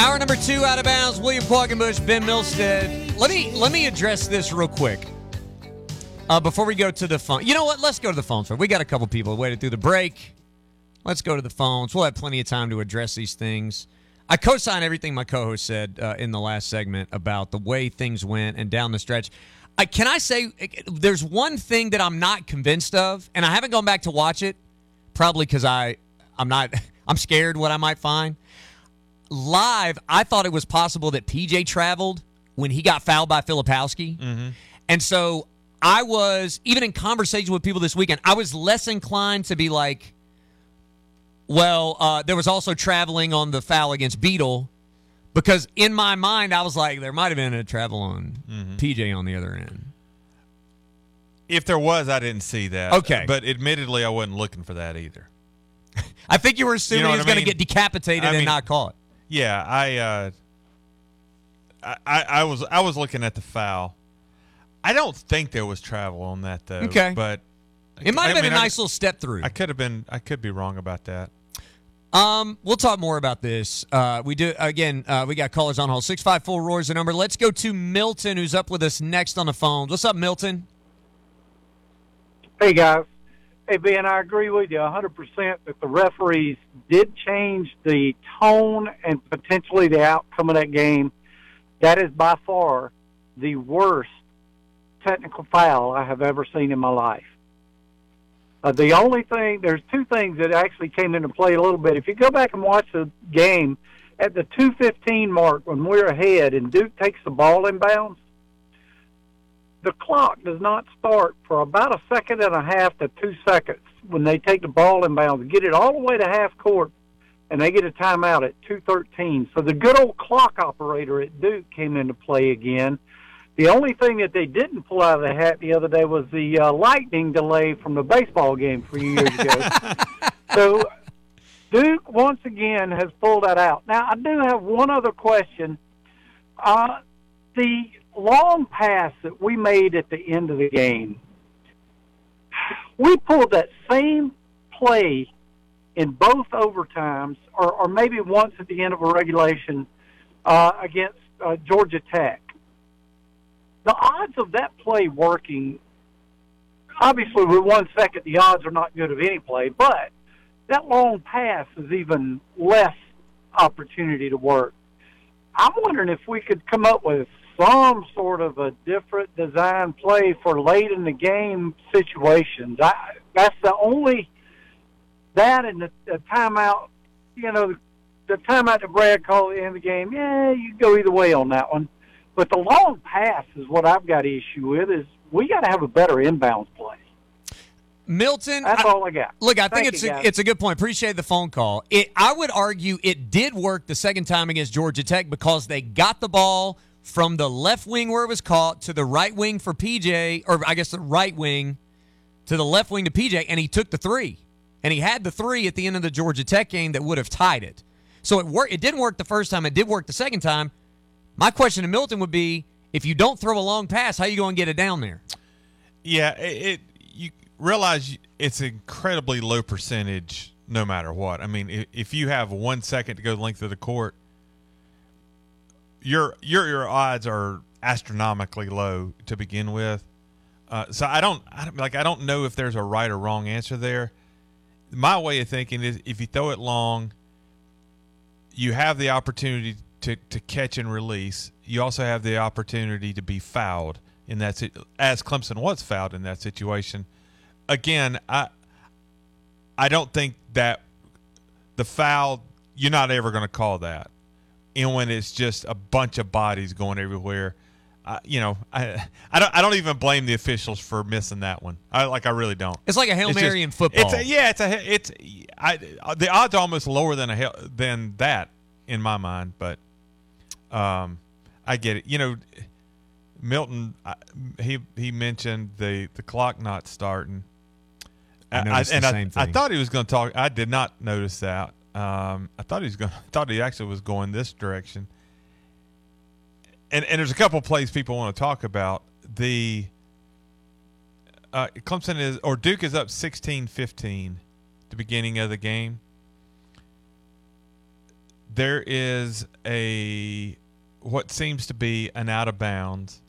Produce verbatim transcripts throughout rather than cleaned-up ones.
Hour number two, Out of Bounds. William Quackenbush, Ben Milstead. Let me let me address this real quick uh, before we go to the phone. You know what? Let's go to the phones. We got a couple people who waited through the break. Let's go to the phones. We'll have plenty of time to address these things. I co-sign everything my co-host said uh, in the last segment about the way things went and down the stretch. I, can I say there's one thing that I'm not convinced of, and I haven't gone back to watch it, probably because I I'm not I'm scared what I might find. Live, I thought it was possible that P J traveled when he got fouled by Filipowski. Mm-hmm. And so I was, even in conversation with people this weekend, I was less inclined to be like, well, uh, there was also traveling on the foul against Beadle, because in my mind I was like, there might have been a travel on mm-hmm. P J on the other end. If there was, I didn't see that. Okay. But admittedly, I wasn't looking for that either. I think you were assuming you know he was going to get decapitated I and mean, not caught. Yeah, I, uh, I, I was, I was looking at the foul. I don't think there was travel on that though. Okay, but it might have been I mean, a nice I, little step through. I could have been, I could be wrong about that. Um, we'll talk more about this. Uh, we do again. Uh, we got callers on hold. six five four roars the number. Let's go to Milton, who's up with us next on the phone. What's up, Milton? Hey guys. Hey, Ben, I agree with you one hundred percent that the referees did change the tone and potentially the outcome of that game. That is by far the worst technical foul I have ever seen in my life. Uh, the only thing, there's two things that actually came into play a little bit. If you go back and watch the game, at the two fifteen mark when we're ahead and Duke takes the ball inbounds, the clock does not start for about a second and a half to two seconds when they take the ball inbounds, get it all the way to half court, and they get a timeout at two thirteen. So the good old clock operator at Duke came into play again. The only thing that they didn't pull out of the hat the other day was the uh, lightning delay from the baseball game a few years ago. So Duke, once again, has pulled that out. Now, I do have one other question. Uh, the... long pass that we made at the end of the game, we pulled that same play in both overtimes, or, or maybe once at the end of a regulation uh, against uh, Georgia Tech. The odds of that play working, obviously with one second, the odds are not good of any play, but that long pass is even less opportunity to work. I'm wondering if we could come up with some sort of a different design play for late in the game situations. I, that's the only that and the, the timeout. You know, the, the timeout that Brad called at the end of the game. Yeah, you go either way on that one. But the long pass is what I've got issue with. Is we got to have a better inbounds play. Milton, that's I, all I got. Look, I Thank think it's a, it's a good point. Appreciate the phone call. It, I would argue it did work the second time against Georgia Tech because they got the ball from the left wing where it was caught to the right wing for P J, or I guess the right wing to the left wing to P J, and he took the three. And he had the three at the end of the Georgia Tech game that would have tied it. So it worked. It didn't work the first time. It did work the second time. My question to Milton would be, if you don't throw a long pass, how are you going to get it down there? Yeah, it, it you realize it's incredibly low percentage no matter what. I mean, if you have one second to go the length of the court, Your, your your odds are astronomically low to begin with, uh, so I don't, I don't like I don't know if there's a right or wrong answer there. My way of thinking is if you throw it long, you have the opportunity to, to catch and release. You also have the opportunity to be fouled in that, as Clemson was fouled in that situation. Again, I I don't think that the foul, you're not ever going to call that. And when it's just a bunch of bodies going everywhere, uh, you know, I I don't I don't even blame the officials for missing that one. I like I really don't. It's like a Hail Mary in football. It's a, yeah, it's a it's I the odds are almost lower than a than that in my mind. But um, I get it. You know, Milton I, he he mentioned the, the clock not starting. I noticed I, and the same I, thing. I thought he was going to talk. I did not notice that. Um, I thought he was going. I thought he actually was going this direction. And and there's a couple of plays people want to talk about. The uh, Clemson is or Duke is up sixteen fifteen, the beginning of the game. there is a what seems to be an out of bounds.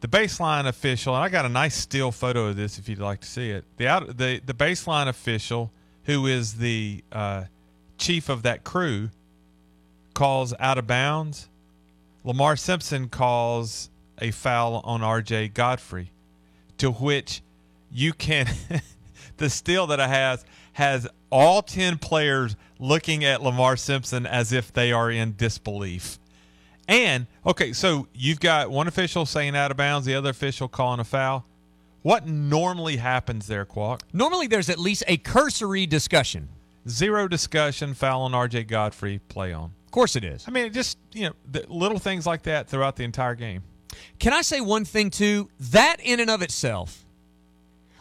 The baseline official, and I got a nice still photo of this if you'd like to see it. The out, the, the baseline official, who is the uh, chief of that crew, calls out of bounds. Lamar Simpson calls a foul on R J. Godfrey, to which you can – the still that I have has all ten players looking at Lamar Simpson as if they are in disbelief. And, okay, so you've got one official saying out of bounds, the other official calling a foul. What normally happens there, Qualk? Normally there's at least a cursory discussion. Zero discussion, foul on R J. Godfrey, play on. Of course it is. I mean, it just, you know, the little things like that throughout the entire game. Can I say one thing, too? That in and of itself,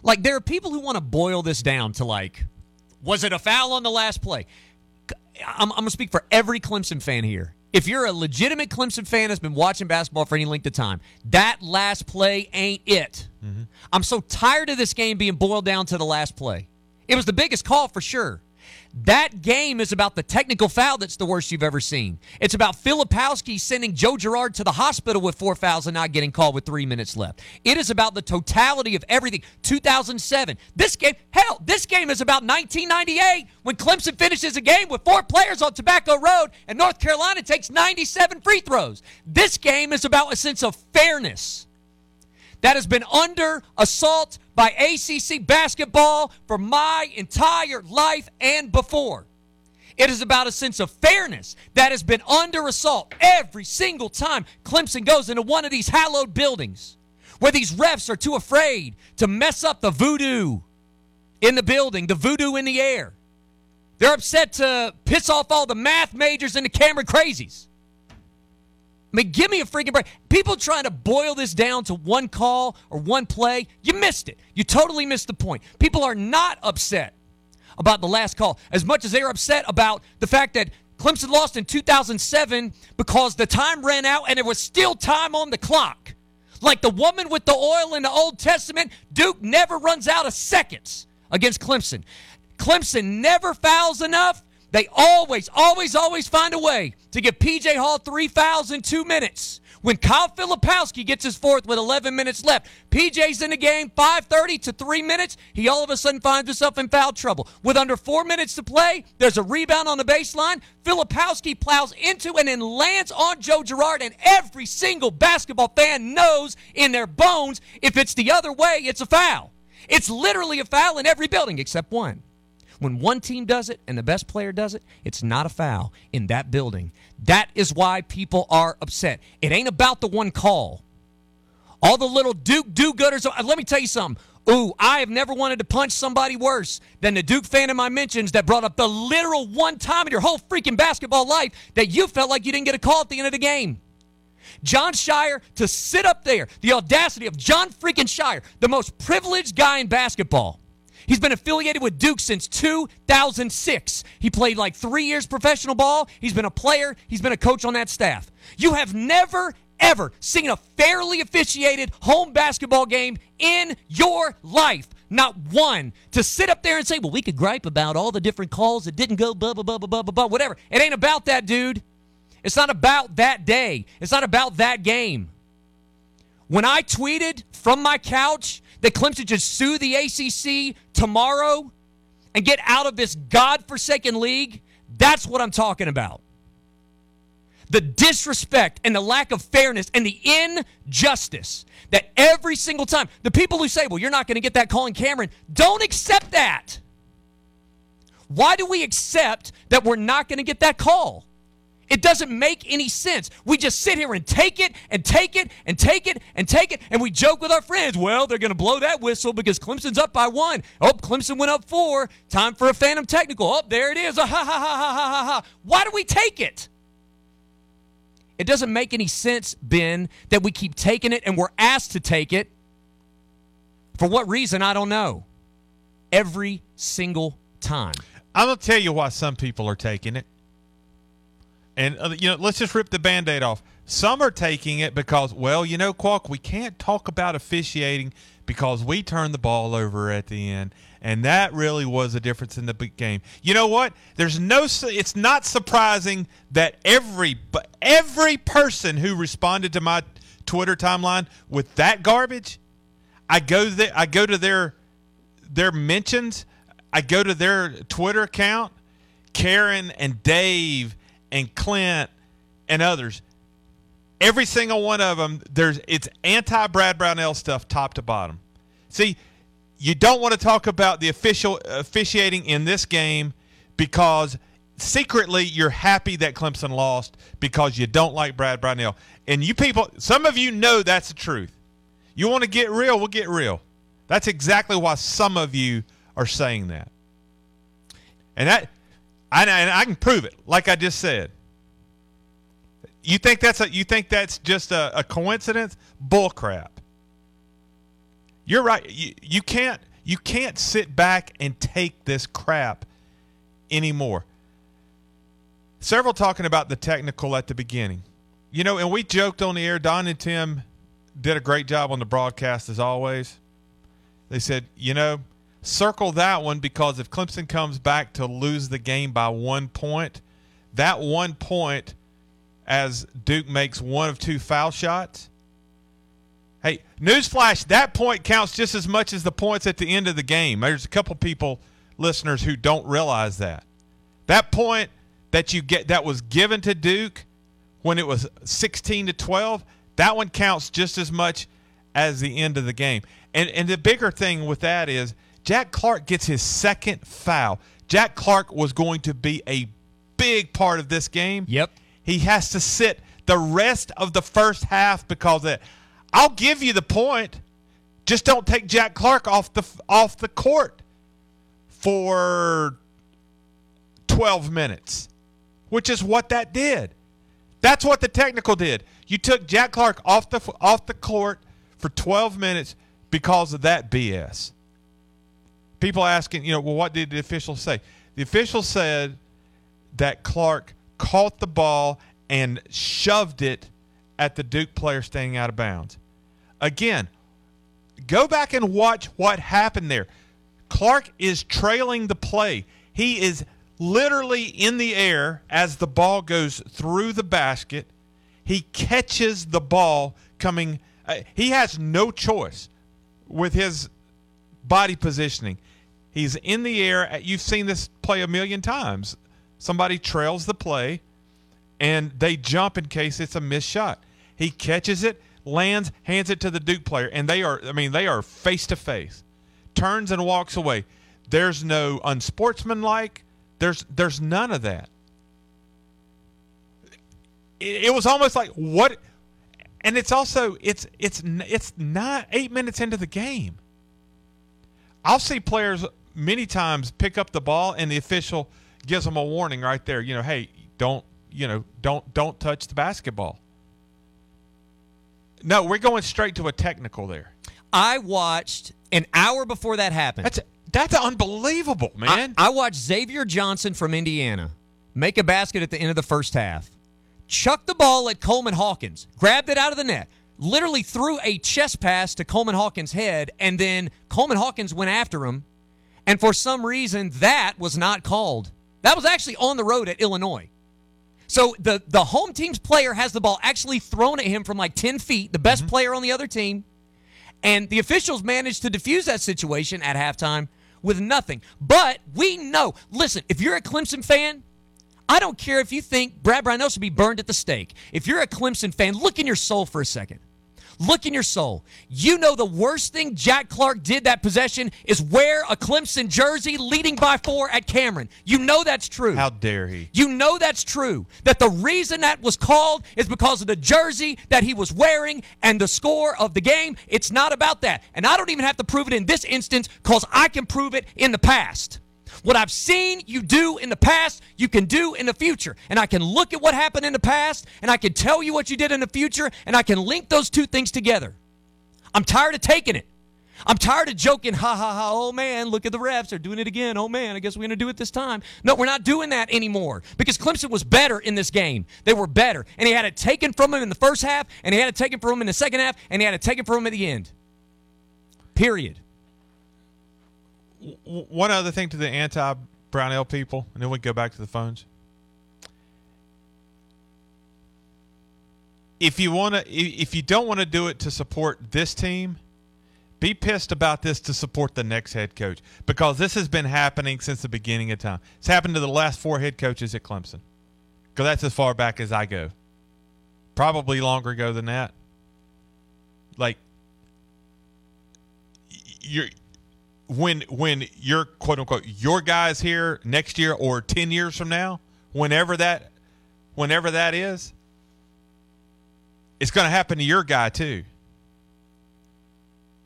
like, there are people who want to boil this down to, like, was it a foul on the last play? I'm, I'm going to speak for every Clemson fan here. If you're a legitimate Clemson fan that's been watching basketball for any length of time, that last play ain't it. Mm-hmm. I'm so tired of this game being boiled down to the last play. It was the biggest call for sure. That game is about the technical foul that's the worst you've ever seen. It's about Filipowski sending Joe Girard to the hospital with four fouls and not getting called with three minutes left. It is about the totality of everything. two thousand seven. This game, hell, this game is about nineteen ninety-eight when Clemson finishes a game with four players on Tobacco Road and North Carolina takes ninety-seven free throws. This game is about a sense of fairness that has been under assault by A C C basketball for my entire life and before. It is about a sense of fairness that has been under assault every single time Clemson goes into one of these hallowed buildings where these refs are too afraid to mess up the voodoo in the building, the voodoo in the air. They're upset to piss off all the math majors and the Cameron crazies. I mean, give me a freaking break. People trying to boil this down to one call or one play, you missed it. You totally missed the point. People are not upset about the last call as much as they are upset about the fact that Clemson lost in two thousand seven because the time ran out and there was still time on the clock. Like the woman with the oil in the Old Testament, Duke never runs out of seconds against Clemson. Clemson never fouls enough. They always, always, always find a way to give P J Hall three fouls in two minutes. When Kyle Filipowski gets his fourth with eleven minutes left, P J's in the game, five thirty to three minutes. He all of a sudden finds himself in foul trouble. With under four minutes to play, there's a rebound on the baseline. Filipowski plows into and then lands on Joe Girard, and every single basketball fan knows in their bones if it's the other way, it's a foul. It's literally a foul in every building except one. When one team does it and the best player does it, it's not a foul in that building. That is why people are upset. It ain't about the one call. All the little Duke do-gooders. Let me tell you something. Ooh, I have never wanted to punch somebody worse than the Duke fan in my mentions that brought up the literal one time in your whole freaking basketball life that you felt like you didn't get a call at the end of the game. John Shire to sit up there. The audacity of John freaking Shire, the most privileged guy in basketball. He's been affiliated with Duke since two thousand six. He played like three years professional ball. He's been a player. He's been a coach on that staff. You have never, ever seen a fairly officiated home basketball game in your life. Not one. To sit up there and say, well, we could gripe about all the different calls that didn't go blah, blah, blah, blah, blah, blah, whatever. It ain't about that, dude. It's not about that day. It's not about that game. When I tweeted from my couch that Clemson should sue the A C C tomorrow and get out of this godforsaken league, that's what I'm talking about. The disrespect and the lack of fairness and the injustice that every single time, the people who say, well, you're not going to get that call in Cameron, don't accept that. Why do we accept that we're not going to get that call? It doesn't make any sense. We just sit here and take it and take it and take it and take it, and we joke with our friends. Well, they're going to blow that whistle because Clemson's up by one. Oh, Clemson went up four. Time for a phantom technical. Oh, there it is. Ah, ha, ha, ha, ha, ha, ha. Why do we take it? It doesn't make any sense, Ben, that we keep taking it and we're asked to take it. For what reason, I don't know. Every single time. I'm going to tell you why some people are taking it. And, you know, let's just rip the Band-Aid off. Some are taking it because, well, you know, Qualk, we can't talk about officiating because we turned the ball over at the end, and that really was a difference in the big game. You know what? There's no. It's not surprising that every every person who responded to my Twitter timeline with that garbage, I go there. I go to their their mentions. I go to their Twitter account. Karen and Dave and Clint and others. Every single one of them, there's it's anti-Brad Brownell stuff top to bottom. See, you don't want to talk about the official officiating in this game because secretly you're happy that Clemson lost because you don't like Brad Brownell. And you people, some of you know that's the truth. You want to get real, we'll get real. That's exactly why some of you are saying that. And that, I, and I can prove it, like I just said. You think that's a, you think that's just a, a coincidence? Bullcrap. You're right. You, you can't you can't sit back and take this crap anymore. Several talking about the technical at the beginning, you know, and we joked on the air. Don and Tim did a great job on the broadcast as always. They said, you know, circle that one because if Clemson comes back to lose the game by one point, that one point. As Duke makes one of two foul shots. Hey, newsflash, that point counts just as much as the points at the end of the game. There's a couple people, listeners, who don't realize that. That point that you get that was given to Duke when it was sixteen to twelve, that one counts just as much as the end of the game. And and the bigger thing with that is Jack Clark gets his second foul. Jack Clark was going to be a big part of this game. Yep. He has to sit the rest of the first half because of it. I'll give you the point. Just don't take Jack Clark off the off the court for twelve minutes, which is what that did. That's what the technical did. You took Jack Clark off the off the court for twelve minutes because of that B S. People asking, you know, well, what did the official say? The official said that Clark caught the ball and shoved it at the Duke player staying out of bounds. Again, go back and watch what happened there. Clark is trailing the play. He is literally in the air as the ball goes through the basket. He catches the ball coming. Uh, he has no choice with his body positioning. He's in the air. You've seen this play a million times. Somebody trails the play, and they jump in case it's a missed shot. He catches it, lands, hands it to the Duke player, and they are, I mean, they are face-to-face. Turns and walks away. There's no unsportsmanlike. There's there's none of that. It, it was almost like what – and it's also it's, – it's, it's nine, eight minutes into the game. I'll see players many times pick up the ball, and the official – gives them a warning right there. You know, hey, don't, you know, don't, don't touch the basketball. No, we're going straight to a technical there. I watched an hour before that happened. That's that's unbelievable, man. I, I watched Xavier Johnson from Indiana make a basket at the end of the first half, chuck the ball at Coleman Hawkins, grabbed it out of the net, literally threw a chest pass to Coleman Hawkins' head, and then Coleman Hawkins went after him, and for some reason that was not called. That was actually on the road at Illinois. So the, the home team's player has the ball actually thrown at him from like ten feet, the best mm-hmm. player on the other team, and the officials managed to defuse that situation at halftime with nothing. But we know, listen, if you're a Clemson fan, I don't care if you think Brad Brownell should be burned at the stake. If you're a Clemson fan, look in your soul for a second. Look in your soul. You know the worst thing Jack Clark did that possession is wear a Clemson jersey leading by four at Cameron. You know that's true. How dare he? You know that's true. That the reason that was called is because of the jersey that he was wearing and the score of the game. It's not about that. And I don't even have to prove it in this instance because I can prove it in the past. What I've seen you do in the past, you can do in the future. And I can look at what happened in the past, and I can tell you what you did in the future, and I can link those two things together. I'm tired of taking it. I'm tired of joking, ha, ha, ha, oh, man, look at the refs. They're doing it again. Oh, man, I guess we're going to do it this time. No, we're not doing that anymore because Clemson was better in this game. They were better. And he had it taken from him in the first half, and he had it taken from him in the second half, and he had it taken from him at the end. Period. One other thing to the anti-Brownell people, and then we go back to the phones. If you want to, if you don't want to do it to support this team, be pissed about this to support the next head coach, because this has been happening since the beginning of time. It's happened to the last four head coaches at Clemson, because that's as far back as I go. Probably longer ago than that. Like, you're when when your quote unquote your guy's here next year or ten years from now, whenever that whenever that is, it's going to happen to your guy too.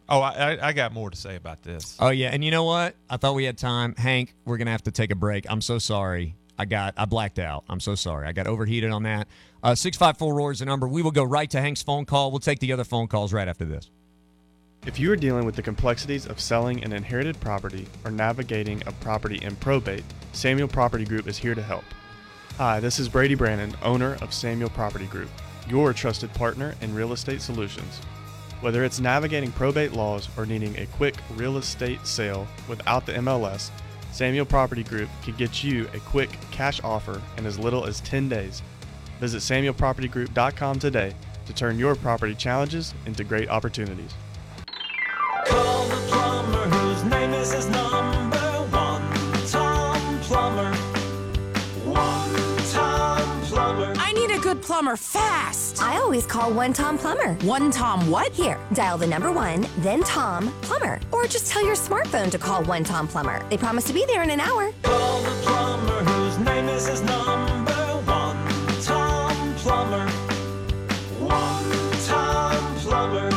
Oh, I, I got more to say about this. Oh, yeah. And you know what? I thought we had time. Hank, we're going to have to take a break. I'm so sorry. I got I blacked out. I'm so sorry. I got overheated on that. Uh, six five four R O A R is the number. We will go right to Hank's phone call. We'll take the other phone calls right after this. If you are dealing with the complexities of selling an inherited property or navigating a property in probate, Samuel Property Group is here to help. Hi, this is Brady Brannon, owner of Samuel Property Group, your trusted partner in real estate solutions. Whether it's navigating probate laws or needing a quick real estate sale without the M L S, Samuel Property Group can get you a quick cash offer in as little as ten days. Visit Samuel Property Group dot com today to turn your property challenges into great opportunities. Call the plumber whose name is his number one, Tom Plumber. One Tom Plumber. I need a good plumber fast. I always call One Tom Plumber. One Tom what? Here, dial the number one, then Tom Plumber. Or just tell your smartphone to call One Tom Plumber. They promise to be there in an hour. Call the plumber whose name is his number one, Tom Plumber. One Tom Plumber.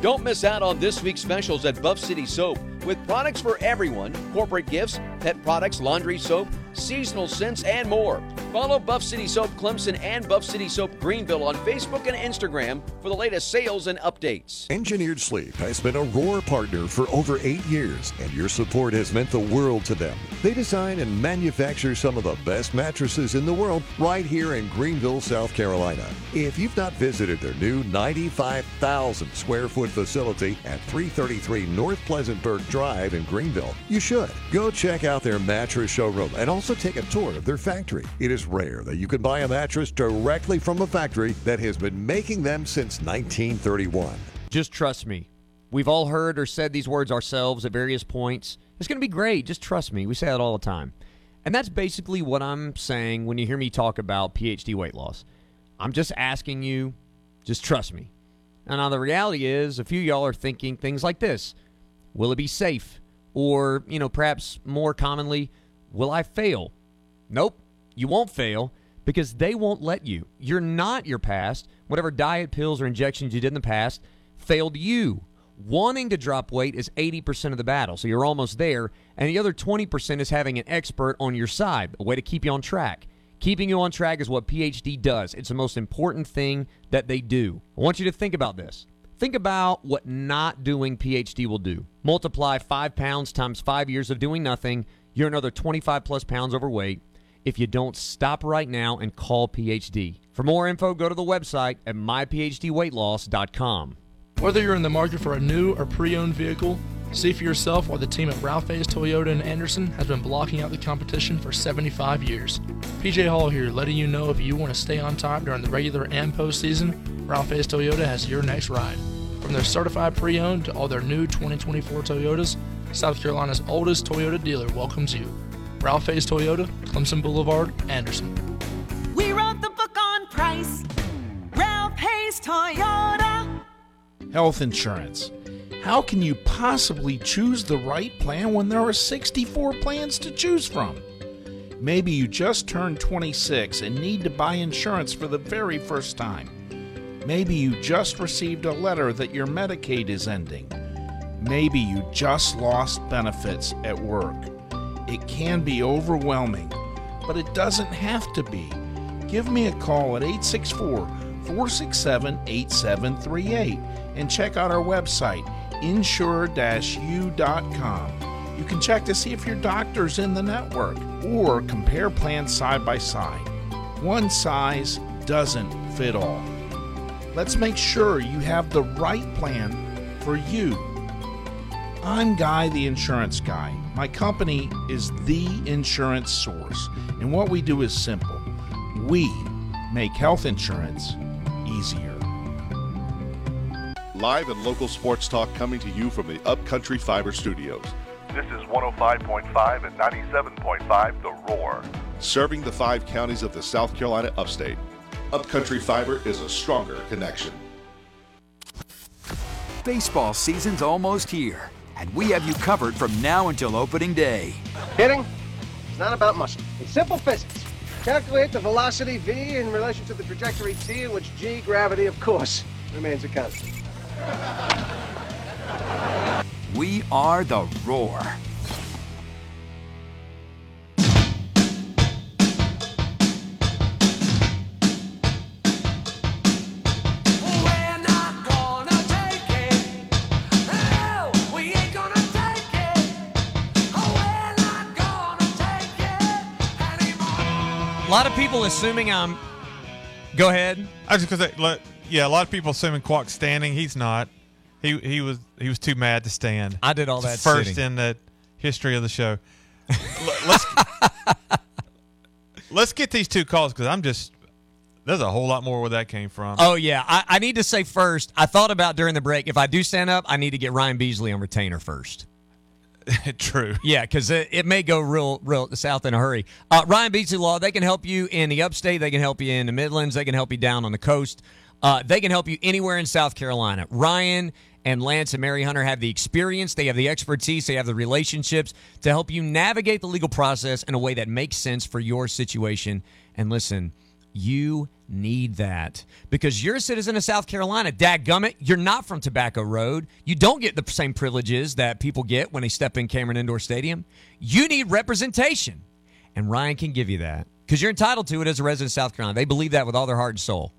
Don't miss out on this week's specials at Buff City Soap. With products for everyone, corporate gifts, pet products, laundry soap, seasonal scents, and more. Follow Buff City Soap Clemson and Buff City Soap Greenville on Facebook and Instagram for the latest sales and updates. Engineered Sleep has been a Roar partner for over eight years, and your support has meant the world to them. They design and manufacture some of the best mattresses in the world right here in Greenville, South Carolina. If you've not visited their new ninety-five thousand square foot facility at three thirty-three North Pleasantburg Drive in Greenville, you should. Go check out their mattress showroom and also take a tour of their factory. It is rare that you can buy a mattress directly from a factory that has been making them since nineteen thirty-one. Just trust me. We've all heard or said these words ourselves at various points. It's going to be great. Just trust me. We say that all the time. And that's basically what I'm saying when you hear me talk about P H D weight loss. I'm just asking you, just trust me. And now the reality is a few of y'all are thinking things like this. Will it be safe? Or, you know, perhaps more commonly, will I fail? Nope, you won't fail because they won't let you. You're not your past. Whatever diet, pills, or injections you did in the past failed you. Wanting to drop weight is eighty percent of the battle, so you're almost there. And the other twenty percent is having an expert on your side, a way to keep you on track. Keeping you on track is what P H D does. It's the most important thing that they do. I want you to think about this. Think about what not doing P H D will do. Multiply five pounds times five years of doing nothing. You're another twenty-five plus pounds overweight if you don't stop right now and call P H D. For more info, go to the website at my p h d weight loss dot com. Whether you're in the market for a new or pre-owned vehicle, see for yourself why the team at Ralph Hayes Toyota in Anderson has been blocking out the competition for seventy-five years. P J Hall here, letting you know if you want to stay on top during the regular and postseason, Ralph Hayes Toyota has your next ride. From their certified pre-owned to all their new twenty twenty-four Toyotas, South Carolina's oldest Toyota dealer welcomes you. Ralph Hayes Toyota, Clemson Boulevard, Anderson. We wrote the book on price. Ralph Hayes Toyota. Health insurance. How can you possibly choose the right plan when there are sixty-four plans to choose from? Maybe you just turned twenty-six and need to buy insurance for the very first time. Maybe you just received a letter that your Medicaid is ending. Maybe you just lost benefits at work. It can be overwhelming, but it doesn't have to be. Give me a call at eight six four, four six seven, eight seven three eight and check out our website, insure dash u dot com. You can check to see if your doctor's in the network or compare plans side by side. One size doesn't fit all. Let's make sure you have the right plan for you. I'm Guy, the insurance guy. My company is The Insurance Source, and what we do is simple. We make health insurance easier. Live and local sports talk coming to you from the Upcountry Fiber Studios. This is one oh five point five and ninety-seven point five The Roar. Serving the five counties of the South Carolina upstate, Upcountry Fiber is a stronger connection. Baseball season's almost here, and we have you covered from now until opening day. Hitting? It's not about muscle. It's simple physics. Calculate the velocity V in relation to the trajectory T, in which G, gravity, of course, remains a constant. We are The Roar. A lot of people assuming I'm. Go ahead. I was just gonna say, yeah, a lot of people assuming Qualk's standing. He's not. He he was he was too mad to stand. I did all that first sitting. In the history of the show. let's let's get these two calls because I'm just there's a whole lot more where that came from. Oh yeah, I, I need to say first. I thought about during the break if I do stand up, I need to get Ryan Beasley on retainer first. True. Yeah, because it, it may go real, real south in a hurry. Uh, Ryan Beasley Law, they can help you in the upstate. They can help you in the Midlands. They can help you down on the coast. Uh, they can help you anywhere in South Carolina. Ryan and Lance and Mary Hunter have the experience. They have the expertise. They have the relationships to help you navigate the legal process in a way that makes sense for your situation. And listen, you need that because you're a citizen of South Carolina. Dadgummit, you're not from Tobacco Road. You don't get the same privileges that people get when they step in Cameron Indoor Stadium. You need representation, and Ryan can give you that because you're entitled to it as a resident of South Carolina. They believe that with all their heart and soul.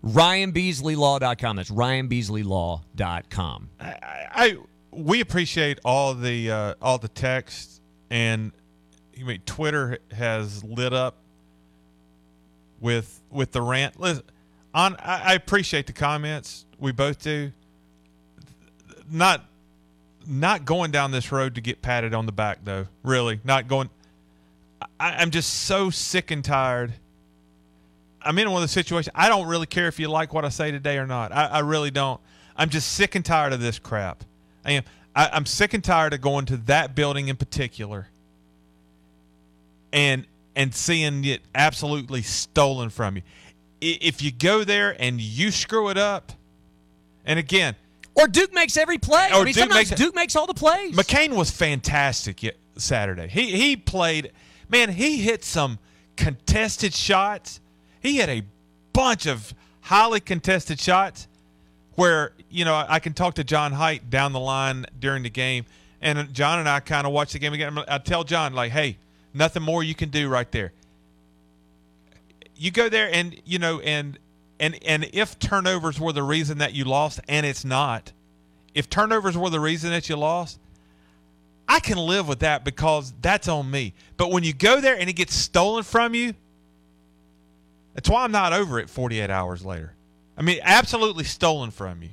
Ryan Beasley Law dot com. That's Ryan Beasley Law dot com. I, I we appreciate all the uh, all the texts, and you mean Twitter has lit up. With with the rant, listen, on I, I appreciate the comments. We both do. Not not going down this road to get patted on the back, though. Really, not going. I, I'm just so sick and tired. I'm in one of the situations. I don't really care if you like what I say today or not. I, I really don't. I'm just sick and tired of this crap. I am. I, I'm sick and tired of going to that building in particular. And. And seeing it absolutely stolen from you. If you go there and you screw it up, and again. Or Duke makes every play. Or I mean, Duke, makes, Duke makes all the plays. McCain was fantastic Saturday. He he played. Man, he hit some contested shots. He had a bunch of highly contested shots where, you know, I can talk to John Height down the line during the game. And John and I kind of watch the game again. I tell John, like, hey. Nothing more you can do right there. You go there and, you know, and and and if turnovers were the reason that you lost, and it's not, if turnovers were the reason that you lost, I can live with that because that's on me. But when you go there and it gets stolen from you, that's why I'm not over it forty-eight hours later. I mean, absolutely stolen from you.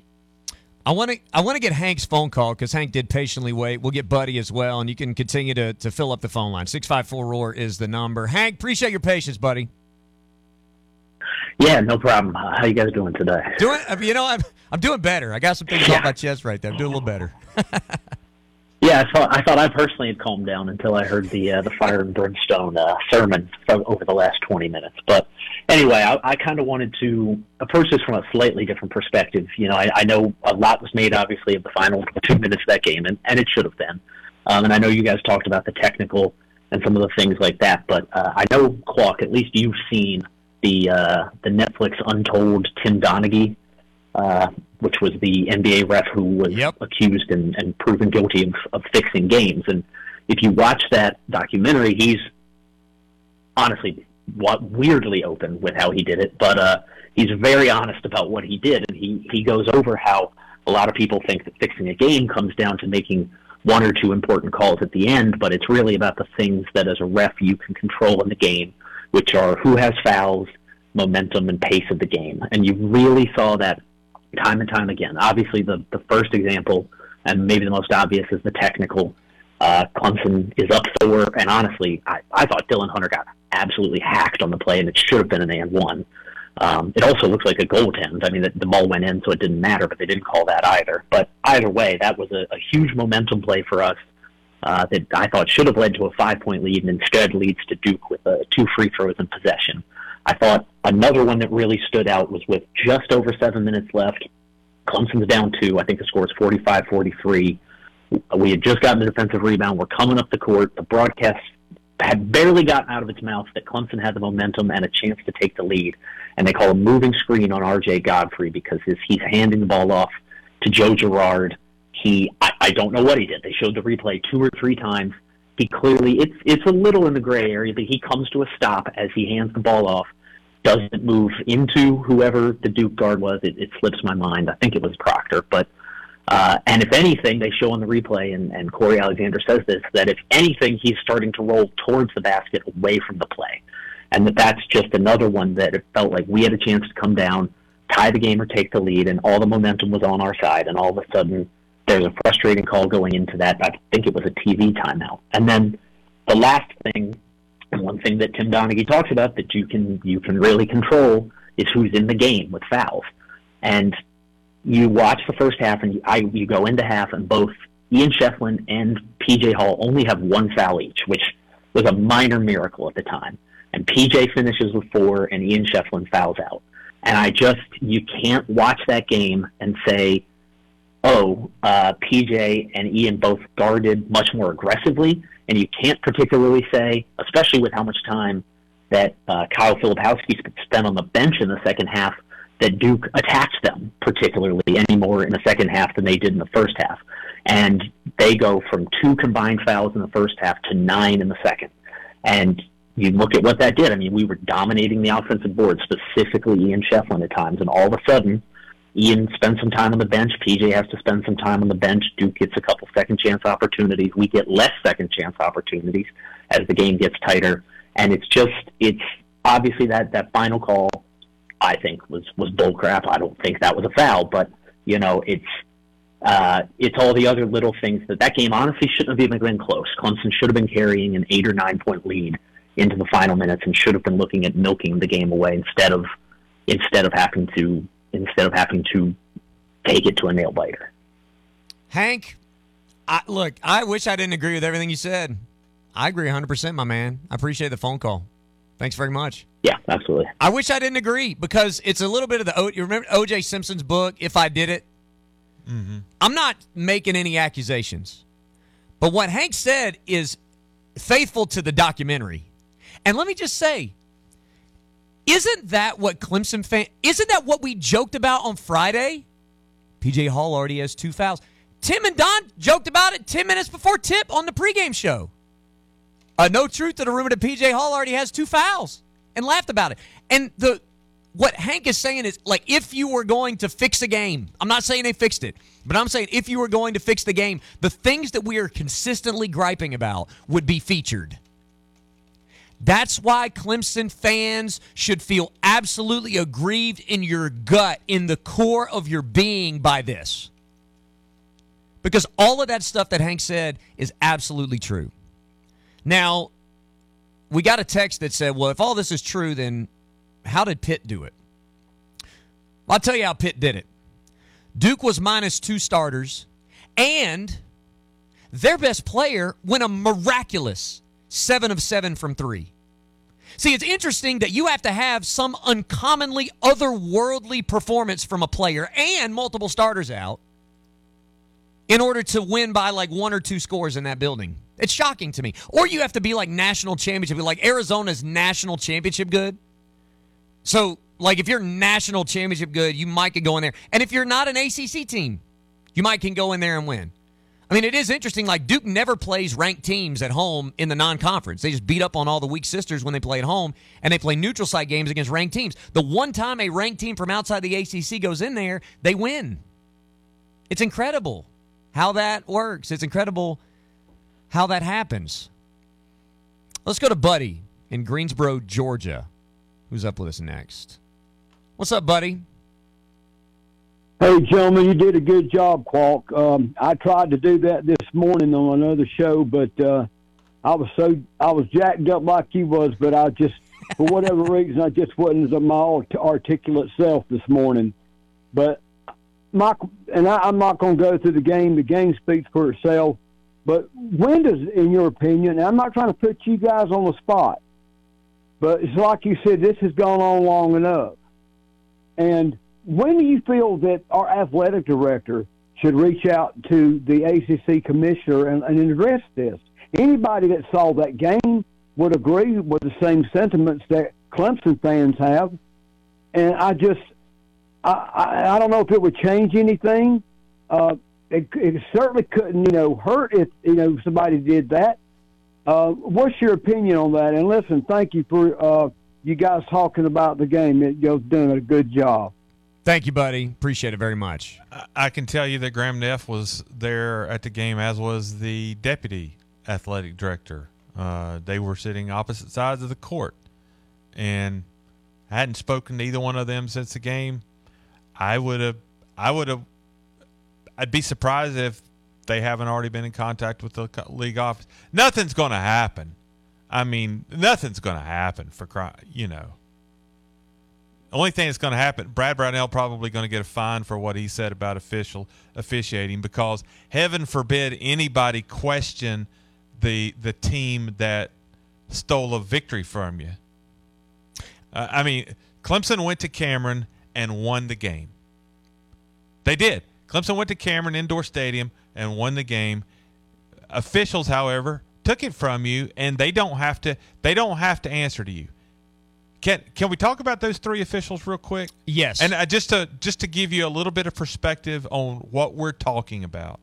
I want to I want to get Hank's phone call because Hank did patiently wait. We'll get Buddy as well, and you can continue to, to fill up the phone line. six five four R O A R is the number. Hank, appreciate your patience, buddy. Yeah, no problem. How you guys doing today? Doing, you know, I'm I'm doing better. I got some things yeah. off my chest right there. I'm doing a little better. yeah, I thought I thought I personally had calmed down until I heard the uh, the fire and brimstone uh, sermon from over the last twenty minutes, but. Anyway, I, I kind of wanted to approach this from a slightly different perspective. You know, I, I know a lot was made, obviously, of the final two minutes of that game, and, and it should have been. Um, and I know you guys talked about the technical and some of the things like that, but uh, I know, Qualk, at least you've seen the uh, the Netflix Untold Tim Donaghy, uh, which was the N B A ref who was yep. accused and, and proven guilty of, of fixing games. And if you watch that documentary, he's honestly... weirdly open with how he did it, but uh, he's very honest about what he did, and he, he goes over how a lot of people think that fixing a game comes down to making one or two important calls at the end, but it's really about the things that as a ref you can control in the game, which are who has fouls, momentum, and pace of the game. And you really saw that time and time again. Obviously, the, the first example, and maybe the most obvious, is the technical. Uh, Clemson is up four, and honestly, I, I thought Dylan Hunter got absolutely hacked on the play, and it should have been an and one. Um, it also looks like a goaltend. I mean, the, the ball went in, so it didn't matter, but they didn't call that either. But either way, that was a, a huge momentum play for us uh, that I thought should have led to a five-point lead, and instead leads to Duke with uh, two free throws in possession. I thought another one that really stood out was with just over seven minutes left. Clemson's down two. I think the score is forty-five forty-three. We had just gotten the defensive rebound. We're coming up the court. The broadcast had barely gotten out of its mouth that Clemson had the momentum and a chance to take the lead. And they call a moving screen on R J. Godfrey because his, he's handing the ball off to Joe Girard. He, I, I don't know what he did. They showed the replay two or three times. He clearly, it's it's a little in the gray area, but he comes to a stop as he hands the ball off, doesn't move into whoever the Duke guard was. It, it slips my mind. I think it was Proctor, but Uh, and if anything, they show on the replay, and, and Corey Alexander says this, that if anything, he's starting to roll towards the basket away from the play. And that that's just another one that it felt like we had a chance to come down, tie the game or take the lead, and all the momentum was on our side. And all of a sudden, there's a frustrating call going into that. I think it was a T V timeout. And then the last thing, and one thing that Tim Donaghy talks about that you can you can really control, is who's in the game with fouls. And you watch the first half, and you, I, you go into half, and both Ian Shefflin and P J Hall only have one foul each, which was a minor miracle at the time. And P J finishes with four, and Ian Shefflin fouls out. And I just, you can't watch that game and say, oh, uh, P J and Ian both guarded much more aggressively, and you can't particularly say, especially with how much time that uh, Kyle Filipowski spent on the bench in the second half, that Duke attacked them particularly any more in the second half than they did in the first half. And they go from two combined fouls in the first half to nine in the second. And you look at what that did. I mean, we were dominating the offensive board, specifically Ian Shefflin at times, and all of a sudden, Ian spends some time on the bench, P J has to spend some time on the bench, Duke gets a couple second-chance opportunities, we get less second-chance opportunities as the game gets tighter. And it's just, it's obviously that, that final call, I think was, was bull crap. I don't think that was a foul, but you know, it's, uh, it's all the other little things that that game honestly shouldn't have even been close. Clemson should have been carrying an eight or nine point lead into the final minutes and should have been looking at milking the game away instead of, instead of having to, instead of having to take it to a nail biter. Hank, I, look, I wish I didn't agree with everything you said. I agree a hundred percent, my man. I appreciate the phone call. Thanks very much. Yeah, absolutely. I wish I didn't agree because it's a little bit of the o- – you remember O J. Simpson's book, If I Did It? Mm-hmm. I'm not making any accusations. But what Hank said is faithful to the documentary. And let me just say, isn't that what Clemson fan – isn't that what we joked about on Friday? P J. Hall already has two fouls. Tim and Don joked about it ten minutes before tip on the pregame show. Uh, no truth to the rumor that P J. Hall already has two fouls and laughed about it. And the what Hank is saying is, like, if you were going to fix a game, I'm not saying they fixed it, but I'm saying if you were going to fix the game, the things that we are consistently griping about would be featured. That's why Clemson fans should feel absolutely aggrieved in your gut, in the core of your being by this. Because all of that stuff that Hank said is absolutely true. Now, we got a text that said, well, if all this is true, then how did Pitt do it? Well, I'll tell you how Pitt did it. Duke was minus two starters, and their best player went a miraculous seven of seven from three. See, it's interesting that you have to have some uncommonly otherworldly performance from a player and multiple starters out in order to win by like one or two scores in that building. It's shocking to me. Or you have to be like national championship. Like Arizona's national championship good. So, like, if you're national championship good, you might can go in there. And if you're not an A C C team, you might can go in there and win. I mean, it is interesting. Like, Duke never plays ranked teams at home in the non-conference. They just beat up on all the weak sisters when they play at home, and they play neutral site games against ranked teams. The one time a ranked team from outside the A C C goes in there, they win. It's incredible how that works. It's incredible how that happens. Let's go to Buddy in Greensboro, Georgia, who's up with us next. What's up, Buddy? Hey, gentlemen, you did a good job, Qualk. Um, I tried to do that this morning on another show, but uh, I was so I was jacked up like you was, but I just, for whatever reason, I just wasn't my articulate self this morning. But my, and I, I'm not going to go through the game. The game speaks for itself. But when does, in your opinion, and I'm not trying to put you guys on the spot, but it's like you said, this has gone on long enough. And when do you feel that our athletic director should reach out to the A C C commissioner and, and address this? Anybody that saw that game would agree with the same sentiments that Clemson fans have. And I just, I, I, I don't know if it would change anything. Uh, it, it certainly couldn't, you know, hurt if, you know, somebody did that. Uh, what's your opinion on that? And listen, thank you for uh, you guys talking about the game. It, you've done a good job. Thank you, buddy. Appreciate it very much. I can tell you that Graham Neff was there at the game, as was the deputy athletic director. Uh, they were sitting opposite sides of the court, and I hadn't spoken to either one of them since the game. I would have, I would have, I'd be surprised if they haven't already been in contact with the league office. Nothing's going to happen. I mean, nothing's going to happen for cry, you know. Only thing that's going to happen, Brad Brownell probably going to get a fine for what he said about official officiating, because heaven forbid anybody question the the team that stole a victory from you. Uh, I mean, Clemson went to Cameron and won the game. They did. Clemson went to Cameron Indoor Stadium and won the game. Officials, however, took it from you, and they don't have to. They don't have to answer to you. Can can we talk about those three officials real quick? Yes. And I, just to just to give you a little bit of perspective on what we're talking about.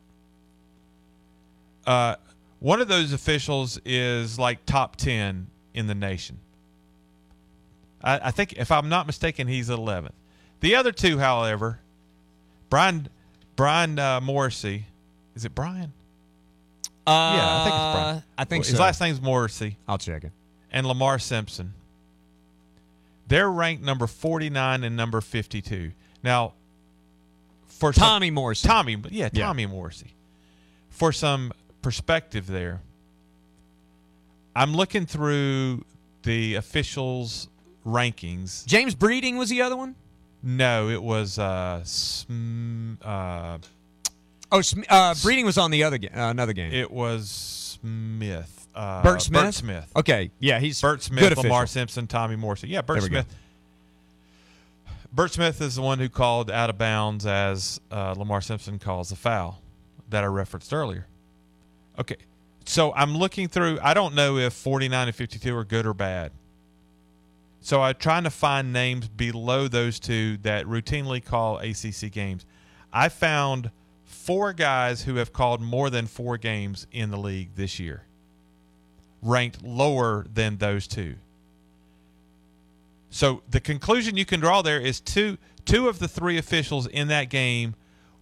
Uh, one of those officials is like top ten in the nation. I, I think, if I'm not mistaken, he's eleventh. The other two, however, Brian Brian uh, Morrissey. Is it Brian? Uh, yeah, I think it's Brian. I think so. His last name's Morrissey. I'll check it. And Lamar Simpson. They're ranked number forty-nine and number fifty-two. Now, for Tommy some, Morrissey. Tommy, yeah, Tommy yeah. Morrissey. For some perspective there, I'm looking through the officials' rankings. James Breeding was the other one? No, it was uh, sm, uh Oh, sm, uh, Breeding was on the other ga- uh, another game. It was Smith. Uh, Bert Smith? Bert Smith. Okay, yeah, he's Bert Smith, good Lamar official. Simpson, Tommy Morrissey. Yeah, Bert Smith. Go. Bert Smith is the one who called out of bounds as uh, Lamar Simpson calls the foul that I referenced earlier. Okay, so I'm looking through. I don't know if forty-nine and fifty-two are good or bad. So I'm trying to find names below those two that routinely call A C C games. I found four guys who have called more than four games in the league this year, ranked lower than those two. So the conclusion you can draw there is two two of the three officials in that game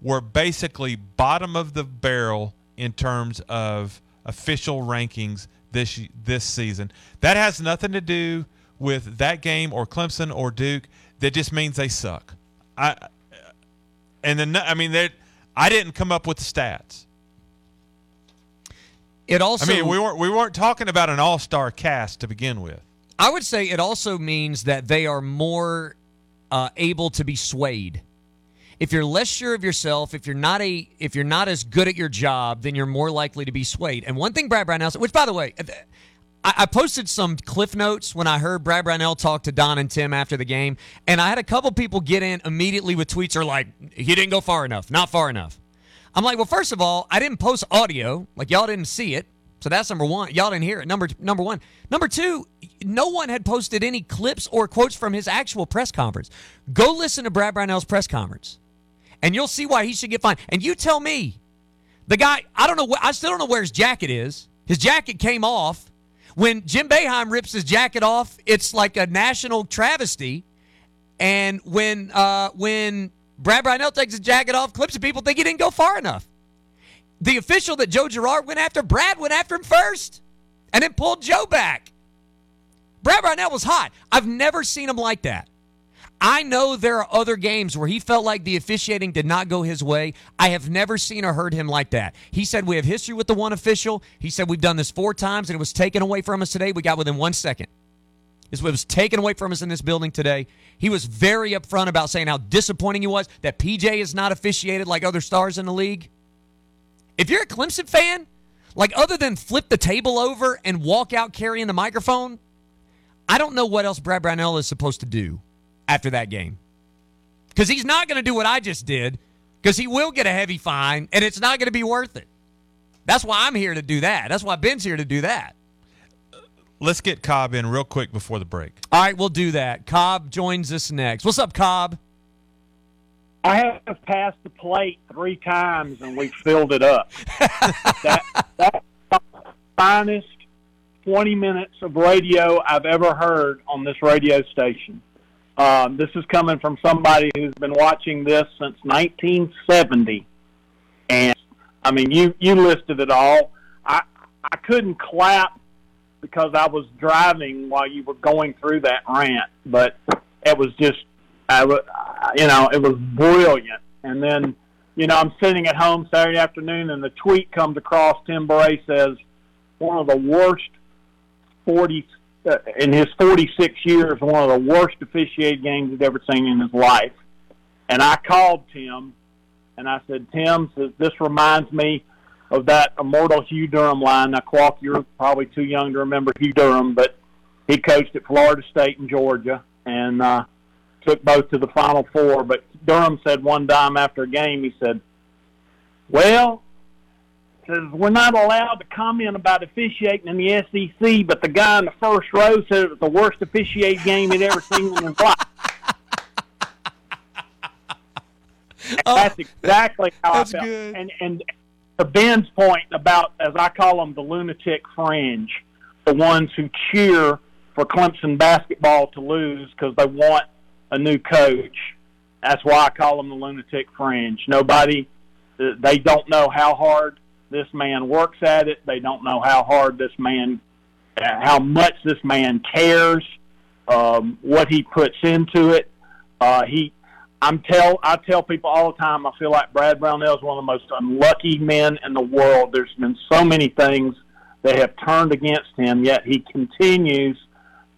were basically bottom of the barrel in terms of official rankings this this season. That has nothing to do with that game or Clemson or Duke. That just means they suck. I and then I mean that I didn't come up with the stats. It also, I mean, we weren't we weren't talking about an all-star cast to begin with. I would say it also means that they are more uh, able to be swayed. If you're less sure of yourself, if you're not a if you're not as good at your job, then you're more likely to be swayed. And one thing Brad Brownell said, which by the way, I, I posted some cliff notes when I heard Brad Brownell talk to Don and Tim after the game, and I had a couple people get in immediately with tweets are like, he didn't go far enough, not far enough. I'm like, well, first of all, I didn't post audio. Like, y'all didn't see it. So that's number one. Y'all didn't hear it. Number number one. Number two, no one had posted any clips or quotes from his actual press conference. Go listen to Brad Brownell's press conference, and you'll see why he should get fined. And you tell me, the guy, I don't know. Wh- I still don't know where his jacket is. His jacket came off. When Jim Boeheim rips his jacket off, it's like a national travesty. And when uh, when... Brad Brownell takes his jacket off, clips, and people think he didn't go far enough. The official that Joe Girard went after, Brad went after him first and then pulled Joe back. Brad Brownell was hot. I've never seen him like that. I know there are other games where he felt like the officiating did not go his way. I have never seen or heard him like that. He said, we have history with the one official. He said, we've done this four times, and it was taken away from us today. We got within one second. This was taken away from us in this building today. He was very upfront about saying how disappointing he was that P J is not officiated like other stars in the league. If you're a Clemson fan, like other than flip the table over and walk out carrying the microphone, I don't know what else Brad Brownell is supposed to do after that game. Because he's not going to do what I just did, because he will get a heavy fine, and it's not going to be worth it. That's why I'm here to do that. That's why Ben's here to do that. Let's get Cobb in real quick before the break. All right, we'll do that. Cobb joins us next. What's up, Cobb? I have passed the plate three times, and we filled it up. that, that's the finest twenty minutes of radio I've ever heard on this radio station. Um, this is coming from somebody who's been watching this since nineteen seventy. And, I mean, you, you listed it all. I, I couldn't clap because I was driving while you were going through that rant, but it was just, I, you know, it was brilliant. And then, you know, I'm sitting at home Saturday afternoon, and the tweet comes across. Tim Bray says, one of the worst forty uh, in his forty-six years, one of the worst officiated games he's ever seen in his life. And I called Tim, and I said, Tim, this reminds me of that immortal Hugh Durham line. Now, Qualk, you're probably too young to remember Hugh Durham, but he coached at Florida State and Georgia, and uh, took both to the Final Four. But Durham said one time after a game, he said, well, says we're not allowed to comment about officiating in the S E C, but the guy in the first row said it was the worst officiating game he'd ever seen in his life. Oh, that's exactly how that's I felt. Good. And, and to Ben's point about, as I call them, the lunatic fringe, the ones who cheer for Clemson basketball to lose because they want a new coach. That's why I call them the lunatic fringe. Nobody, they don't know how hard this man works at it. They don't know how hard this man, how much this man cares, um, what he puts into it. Uh, he, I'm tell, I tell people all the time, I feel like Brad Brownell is one of the most unlucky men in the world. There's been so many things that have turned against him, yet he continues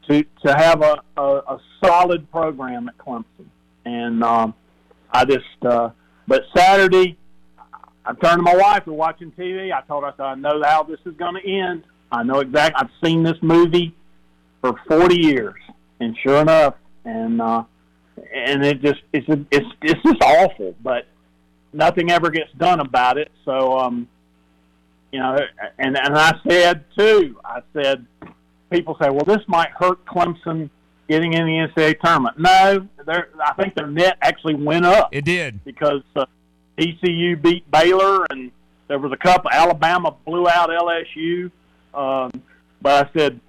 to to have a, a, a solid program at Clemson. And um, I just, uh, but Saturday, I turned to my wife, we're watching T V. I told her, I said, I know how this is going to end. I know exactly. I've seen this movie for forty years, and sure enough, and uh, and it just it's it's it's just awful. But nothing ever gets done about it. So um, you know, and and I said too, I said, people say, well, this might hurt Clemson getting in the N C double A tournament. No, I think their net actually went up. It did because. Uh, E C U beat Baylor, and there was a couple. Alabama blew out L S U. Um, but I said,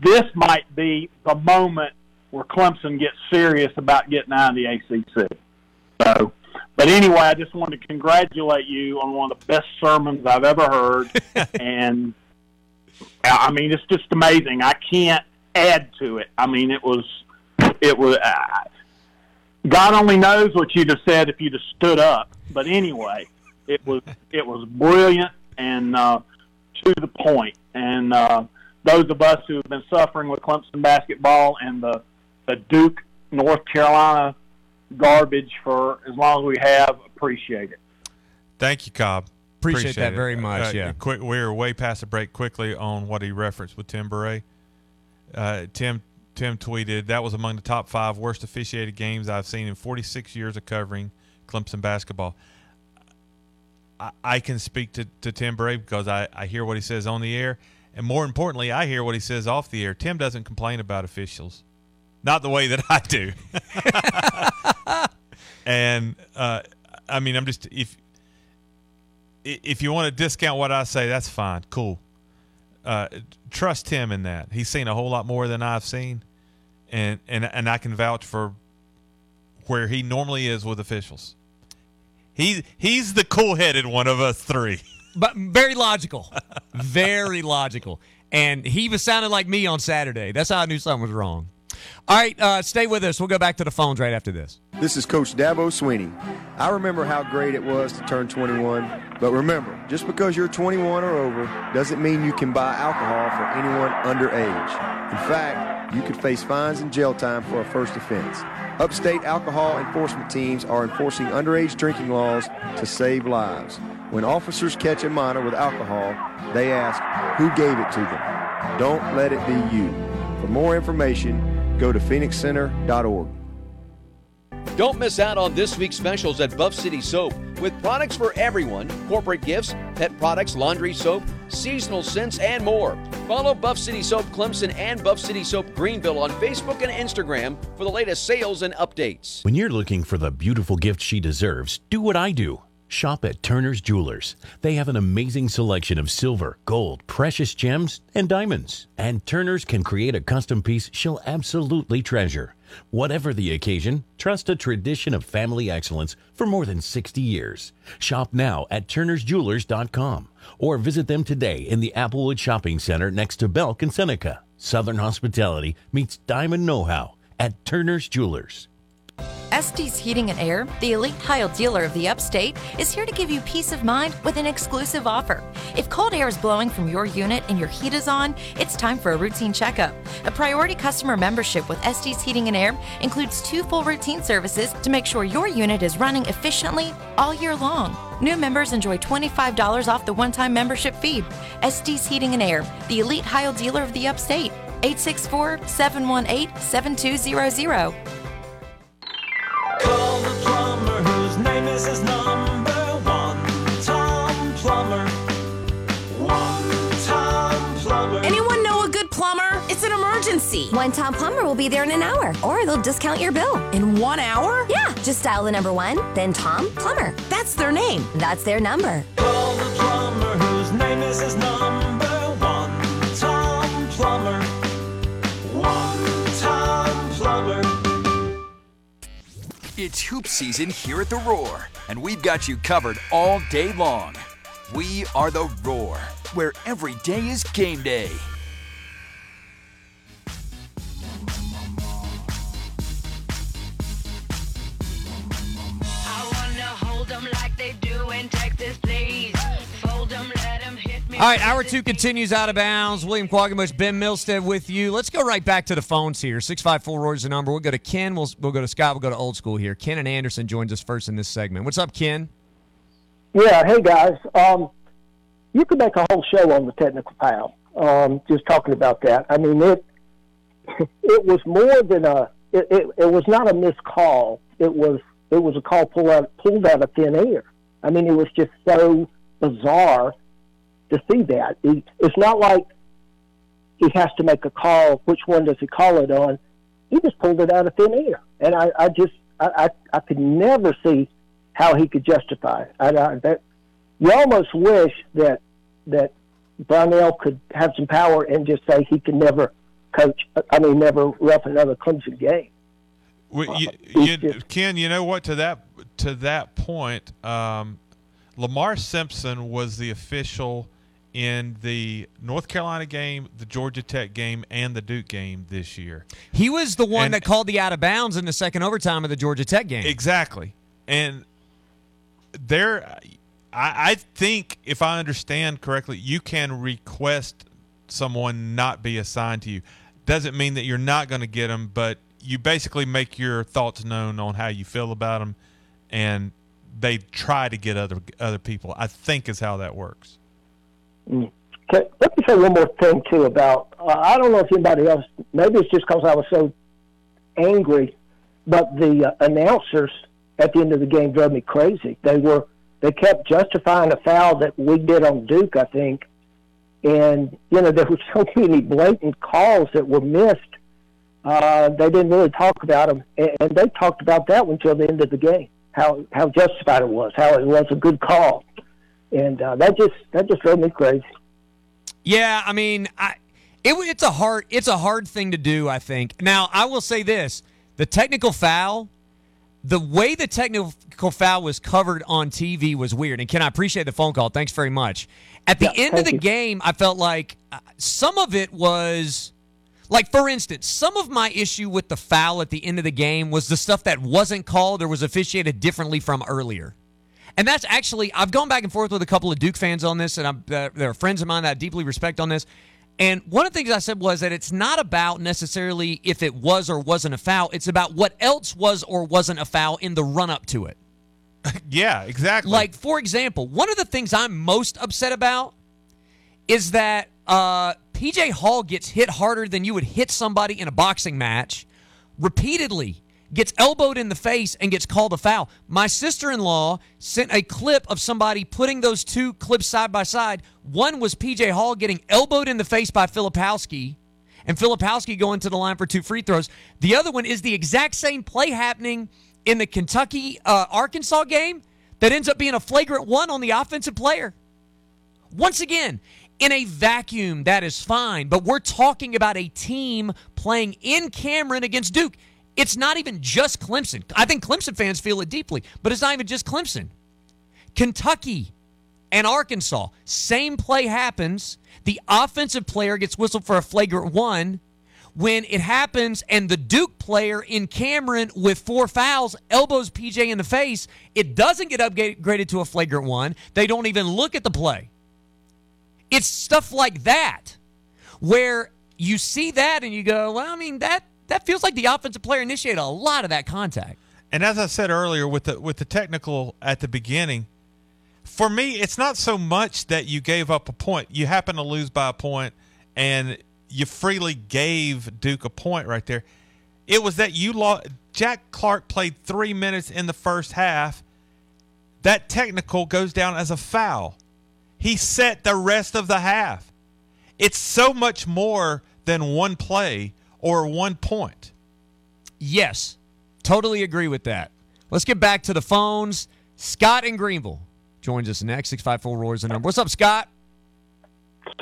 this might be the moment where Clemson gets serious about getting out of the A C C. So, but anyway, I just wanted to congratulate you on one of the best sermons I've ever heard. And, I mean, it's just amazing. I can't add to it. I mean, it was it – was, uh, God only knows what you'd have said if you'd have stood up. But anyway, it was it was brilliant and uh, to the point. And uh, those of us who have been suffering with Clemson basketball and the, the Duke, North Carolina garbage for as long as we have, appreciate it. Thank you, Cobb. Appreciate, appreciate that it. very much, uh, yeah. Quick, we were way past the break quickly on what he referenced with Tim Bray. Uh, Tim Tim tweeted, that was among the top five worst officiated games I've seen in forty-six years of covering Clemson basketball. I, I can speak to, to Tim Bray because I, I hear what he says on the air, and more importantly, I hear what he says off the air. Tim doesn't complain about officials, not the way that I do. And uh, I mean, I'm just if if you want to discount what I say, that's fine, cool. Uh, trust Tim in that. He's seen a whole lot more than I've seen, and and and I can vouch for where he normally is with officials. He he's the cool-headed one of us three. But very logical. Very logical. And he was sounding like me on Saturday. That's how I knew something was wrong. All right, uh, stay with us. We'll go back to the phones right after this. This is Coach Dabo Sweeney. I remember how great it was to turn twenty-one, but remember, just because you're twenty-one or over doesn't mean you can buy alcohol for anyone underage. In fact, you could face fines and jail time for a first offense. Upstate alcohol enforcement teams are enforcing underage drinking laws to save lives. When officers catch a minor with alcohol, they ask who gave it to them. Don't let it be you. For more information, go to phoenix center dot org. Don't miss out on this week's specials at Buff City Soap. With products for everyone, corporate gifts, pet products, laundry soap, seasonal scents, and more. Follow Buff City Soap Clemson and Buff City Soap Greenville on Facebook and Instagram for the latest sales and updates. When you're looking for the beautiful gift she deserves, do what I do. Shop at Turner's Jewelers. They have an amazing selection of silver, gold, precious gems, and diamonds. And Turner's can create a custom piece she'll absolutely treasure. Whatever the occasion, trust a tradition of family excellence for more than sixty years. Shop now at turners jewelers dot com or visit them today in the Applewood Shopping Center next to Belk and Seneca. Southern hospitality meets diamond know-how at Turner's Jewelers. Estes Heating and Air, the elite tile dealer of the upstate, is here to give you peace of mind with an exclusive offer. If cold air is blowing from your unit and your heat is on, it's time for a routine checkup. A priority customer membership with Estes Heating and Air includes two full routine services to make sure your unit is running efficiently all year long. New members enjoy twenty-five dollars off the one-time membership fee. Estes Heating and Air, the elite tile dealer of the upstate. eight six four, seven one eight, seven two zero zero. Call the plumber whose name is his number one, Tom Plumber. One Tom Plumber. Anyone know a good plumber? It's an emergency. One Tom Plumber will be there in an hour, or they'll discount your bill. In one hour? Yeah, just dial the number one, then Tom Plumber. That's their name. That's their number. Call the plumber whose name is his number one, Tom Plumber. One Tom Plumber. It's hoop season here at The Roar, and we've got you covered all day long. We are The Roar, where every day is game day. I wanna hold them like they do in Texas, please. Fold them, let them hit me. All right, hour two continues out of bounds. William Quackenbush, Ben Milstead with you. Let's go right back to the phones here. six five four R O A R is the number. We'll go to Ken. We'll, we'll go to Scott. We'll go to old school here. Ken and Anderson joins us first in this segment. What's up, Ken? Yeah, hey, guys. Um, you could make a whole show on the technical foul, um, just talking about that. I mean, it it was more than a it, – it, it was not a missed call. It was it was a call pulled out, pulled out of thin air. I mean, it was just so bizarre to see that. It's not like he has to make a call. Which one does he call it on? He just pulled it out of thin air, and I, I just I, I, I could never see how he could justify it. I, I, that, you almost wish that that Brownell could have some power and just say he could never coach. I mean, never rough another Clemson game. Well, you, uh, you, just, Ken, you know what? To that to that point, um, Lamar Simpson was the official in the North Carolina game, the Georgia Tech game, and the Duke game this year. He was the one and, that called the out of bounds in the second overtime of the Georgia Tech game. Exactly. And there, I, I think, if I understand correctly, you can request someone not be assigned to you. Doesn't mean that you're not going to get them, but you basically make your thoughts known on how you feel about them, and they try to get other other people, I think is how that works. Mm. Okay. Let me say one more thing, too, about uh, I don't know if anybody else, maybe it's just because I was so angry, but the uh, announcers at the end of the game drove me crazy. They were they kept justifying a foul that we did on Duke, I think, and, you know, there were so many blatant calls that were missed. Uh, they didn't really talk about them, and, and they talked about that one until the end of the game, how, how justified it was, how it was a good call. And uh, that just that just drove me crazy. Yeah, I mean, I, it, it's a hard it's a hard thing to do, I think. Now, I will say this: the technical foul, the way the technical foul was covered on T V was weird. And Ken, I appreciate the phone call. Thanks very much. At the yeah, end of the you. game, I felt like some of it was Like, for instance, some of my issue with the foul at the end of the game was the stuff that wasn't called or was officiated differently from earlier. And that's actually, I've gone back and forth with a couple of Duke fans on this, and I'm, uh, there are friends of mine that I deeply respect on this. And one of the things I said was that it's not about necessarily if it was or wasn't a foul. It's about what else was or wasn't a foul in the run-up to it. Yeah, exactly. Like, for example, one of the things I'm most upset about is that uh, P J. Hall gets hit harder than you would hit somebody in a boxing match repeatedly. Gets elbowed in the face, and gets called a foul. My sister-in-law sent a clip of somebody putting those two clips side by side. One was P J. Hall getting elbowed in the face by Filipowski, and Filipowski going to the line for two free throws. The other one is the exact same play happening in the Kentucky-Arkansas uh, game that ends up being a flagrant one on the offensive player. Once again, in a vacuum, that is fine, but we're talking about a team playing in Cameron against Duke. It's not even just Clemson. I think Clemson fans feel it deeply, but it's not even just Clemson. Kentucky and Arkansas, same play happens. The offensive player gets whistled for a flagrant one. When it happens and the Duke player in Cameron with four fouls elbows P J in the face, it doesn't get upgraded to a flagrant one. They don't even look at the play. It's stuff like that where you see that and you go, well, I mean, that, That feels like the offensive player initiated a lot of that contact. And as I said earlier with the with the technical at the beginning, for me, it's not so much that you gave up a point. You happen to lose by a point, and you freely gave Duke a point right there. It was that you lost. Jack Clark played three minutes in the first half. That technical goes down as a foul. He set the rest of the half. It's so much more than one play or one point. Yes, totally agree with that. Let's get back to the phones. Scott in Greenville joins us next. six five four Roar is the number. What's up, Scott?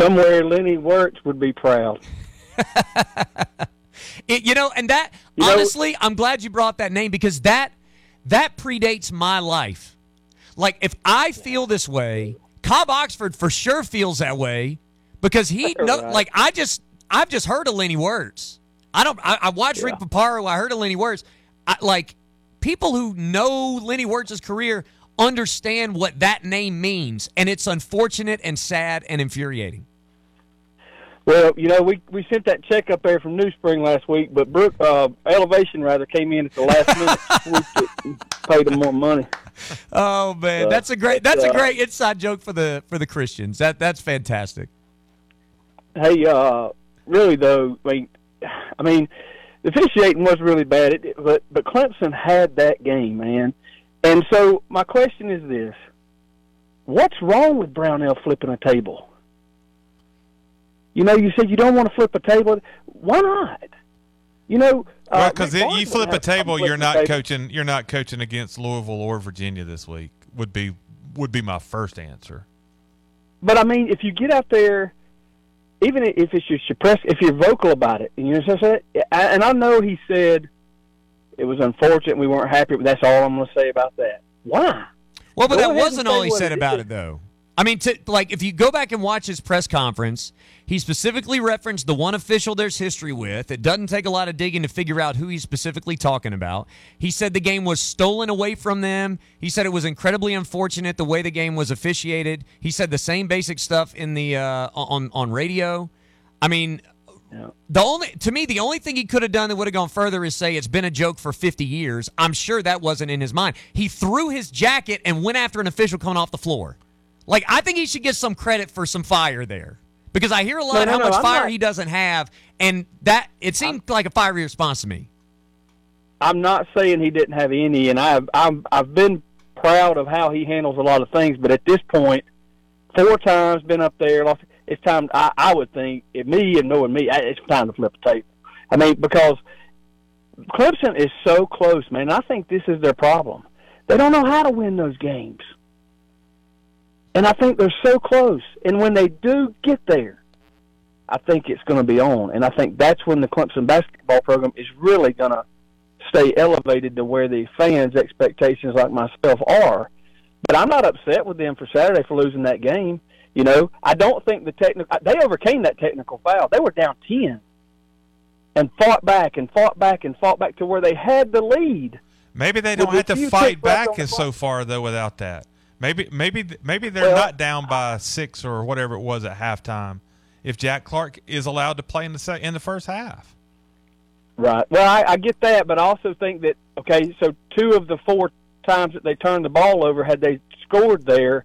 Somewhere Lenny Wertz would be proud. it, you know, and that, you honestly, know, I'm glad you brought that name because that that predates my life. Like, if I feel this way, Cobb Oxford for sure feels that way because he, no, right. like, I just, I've just heard of Lenny Wertz. I don't. I, I watched yeah. Rick Paparo. I heard of Lenny Wertz. I, like, people who know Lenny Wertz's career understand what that name means, and it's unfortunate and sad and infuriating. Well, you know, we, we sent that check up there from New Spring last week, but Brooke, uh, Elevation rather came in at the last minute. We paid them more money. Oh man, uh, that's a great that's uh, a great inside joke for the for the Christians. That that's fantastic. Hey, uh, really though, I mean. I mean, the officiating was really bad, it, but but Clemson had that game, man. And so my question is this: what's wrong with Brownell flipping a table? You know, you said you don't want to flip a table. Why not? You know, because uh, well, you flip a table, you're not table. coaching. You're not coaching against Louisville or Virginia this week. Would be would be my first answer. But I mean, if you get out there. Even if it's your suppress, if you're vocal about it, you know what I'm saying? And I know he said it was unfortunate, we weren't happy, but that's all I'm going to say about that. Why? Well, but that wasn't all he said about it, though. I mean, to, like, if you go back and watch his press conference, he specifically referenced the one official there's history with. It doesn't take a lot of digging to figure out who he's specifically talking about. He said the game was stolen away from them. He said it was incredibly unfortunate the way the game was officiated. He said the same basic stuff in the uh, on on radio. I mean, yeah. the only to me the only thing he could have done that would have gone further is say it's been a joke for fifty years. I'm sure that wasn't in his mind. He threw his jacket and went after an official coming off the floor. Like, I think he should get some credit for some fire there. Because I hear a lot no, of how no, much no, fire not. he doesn't have, and that it seemed I'm, like a fiery response to me. I'm not saying he didn't have any, and I've, I've, I've been proud of how he handles a lot of things, but at this point, four times been up there. Lost, it's time, I, I would think, if me and knowing me, it's time to flip the table. I mean, because Clemson is so close, man. I think this is their problem. They don't know how to win those games. And I think they're so close. And when they do get there, I think it's going to be on. And I think that's when the Clemson basketball program is really going to stay elevated to where the fans' expectations like myself are. But I'm not upset with them for Saturday for losing that game. You know, I don't think the technical – they overcame that technical foul. They were down ten. and fought back and fought back and fought back to where they had the lead. Maybe they don't have to fight back so far, though, without that. Maybe maybe, maybe they're well, not down by six or whatever it was at halftime if Jack Clark is allowed to play in the se- in the first half. Right. Well, I, I get that, but I also think that, okay, so two of the four times that they turned the ball over, had they scored there,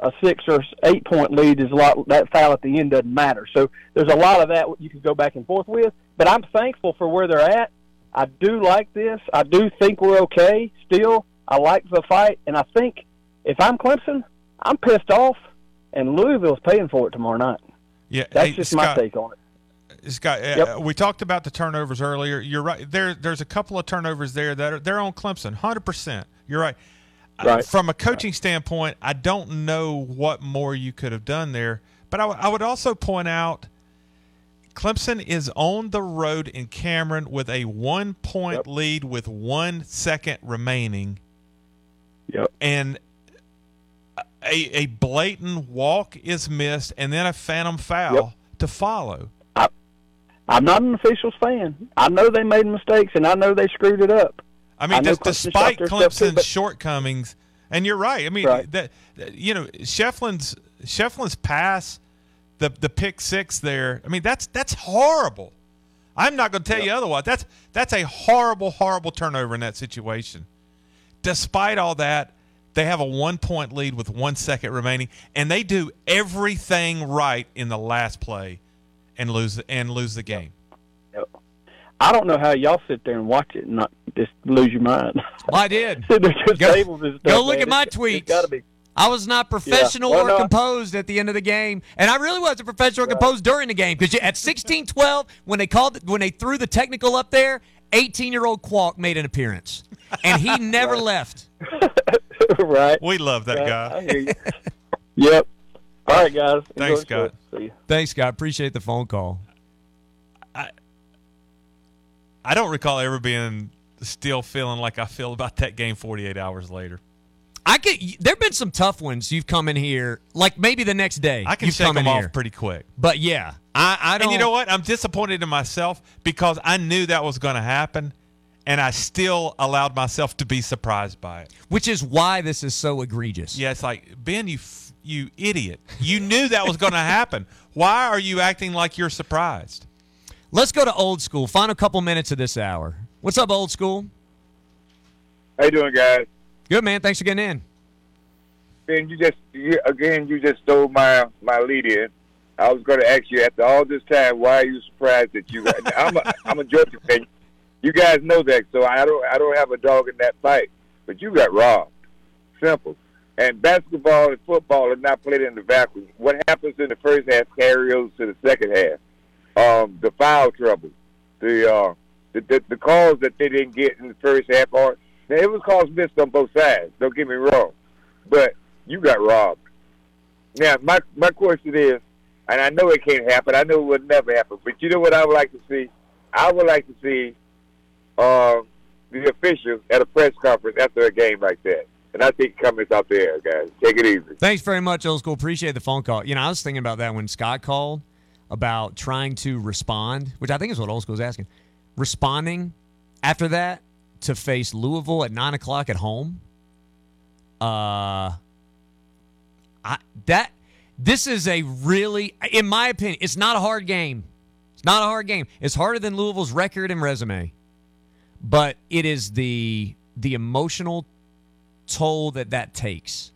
a six or eight point lead is a lot. That foul at the end doesn't matter. So there's a lot of that you can go back and forth with. But I'm thankful for where they're at. I do like this. I do think we're okay still. I like the fight, and I think if I'm Clemson, I'm pissed off, and Louisville's paying for it tomorrow night. Yeah, that's hey, just Scott, my take on it. Scott, yep. uh, we talked about the turnovers earlier. You're right. There, there's a couple of turnovers there that are they're on Clemson, one hundred percent. You're right. Right. From a coaching standpoint, I don't know what more you could have done there. But I, w- I would also point out Clemson is on the road in Cameron with a one-point yep. lead with one second remaining. Yep. And a, a blatant walk is missed and then a phantom foul yep. to follow. I, I'm not an officials fan. I know they made mistakes, and I know they screwed it up. I mean, I Clemson despite Clemson's too, shortcomings, and you're right. I mean, right. that you know, Shefflin's Shefflin's pass, the the pick six there. I mean, that's that's horrible. I'm not going to tell yep. you otherwise. That's that's a horrible, horrible turnover in that situation. Despite all that, they have a one point lead with one second remaining, and they do everything right in the last play, and lose and lose the game. Yep. Yep. I don't know how y'all sit there and watch it and not just lose your mind. Well, I did. Go, go look man. at my it's, tweets. It's gotta be. I was not professional yeah. well, or no, composed at the end of the game, and I really wasn't professional right. or composed during the game because at sixteen twelve, when they called, when they threw the technical up there, eighteen-year-old Qualk made an appearance, and he never right. left. right. We love that right. guy. I hear you. Yep. All right, guys. Thanks, Scott. See you. Thanks, Scott. Appreciate the phone call. I. I don't recall ever being still feeling like I feel about that game forty-eight hours later. I could. There've been some tough ones. You've come in here, like maybe the next day. I can shake them off pretty quick. But yeah, I, I don't. And you know what? I'm disappointed in myself because I knew that was going to happen, and I still allowed myself to be surprised by it. Which is why this is so egregious. Yeah, it's like Ben, you you idiot. You knew that was going to happen. Why are you acting like you're surprised? Let's go to Old School. Final couple minutes of this hour. What's up, Old School? How you doing, guys? Good, man. Thanks for getting in. Ben, you just you, again, you just stole my, my lead in. I was going to ask you, after all this time, why are you surprised that you got I'm a, I'm a Georgia fan. You guys know that, so I don't I don't have a dog in that fight. But you got robbed. Simple. And basketball and football are not played in the vacuum. What happens in the first half carries over to the second half. Um, the foul trouble, the, uh, the the the calls that they didn't get in the first half. Or now, it was calls missed on both sides. Don't get me wrong, but you got robbed. Now, my my question is, and I know it can't happen. I know it would never happen. But you know what I would like to see? I would like to see uh, the officials at a press conference after a game like that. And I think comments out there, guys. Take it easy. Thanks very much, Old School. Appreciate the phone call. You know, I was thinking about that when Scott called. About trying to respond, which I think is what Old School is asking, responding after that to face Louisville at nine o'clock at home. Uh, I that this is a really, in my opinion, it's not a hard game. It's not a hard game. It's harder than Louisville's record and resume, but it is the the emotional toll that that takes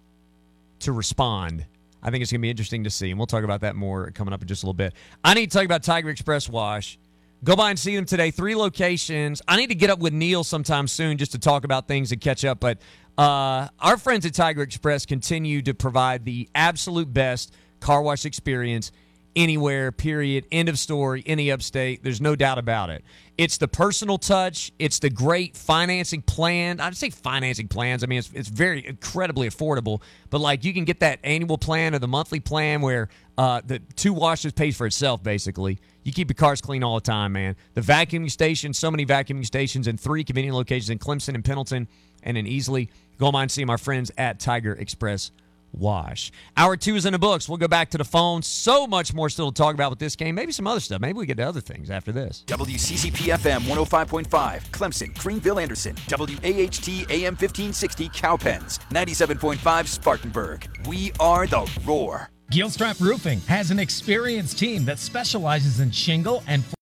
to respond. I think it's going to be interesting to see, and we'll talk about that more coming up in just a little bit. I need to talk about Tiger Express Wash. Go by and see them today. Three locations. I need to get up with Neil sometime soon just to talk about things and catch up. But uh, our friends at Tiger Express continue to provide the absolute best car wash experience anywhere, period, end of story, any upstate. There's no doubt about it. It's the personal touch. It's the great financing plan. I'd say financing plans. I mean, it's it's very incredibly affordable. But, like, you can get that annual plan or the monthly plan where uh, the two washes pays for itself, basically. You keep your cars clean all the time, man. The vacuuming station, so many vacuuming stations in three convenient locations in Clemson and Pendleton and in Easley. Go online and see my friends at Tiger Express wash. Hour two is in the books. We'll go back to the phone. So much more still to talk about with this game. Maybe some other stuff. Maybe we get to other things after this. W C C P F M one oh five point five, Clemson, Greenville, Anderson. W A H T A M fifteen sixty, Cowpens. ninety-seven point five, Spartanburg. We are the Roar. Gilstrap Roofing has an experienced team that specializes in shingle and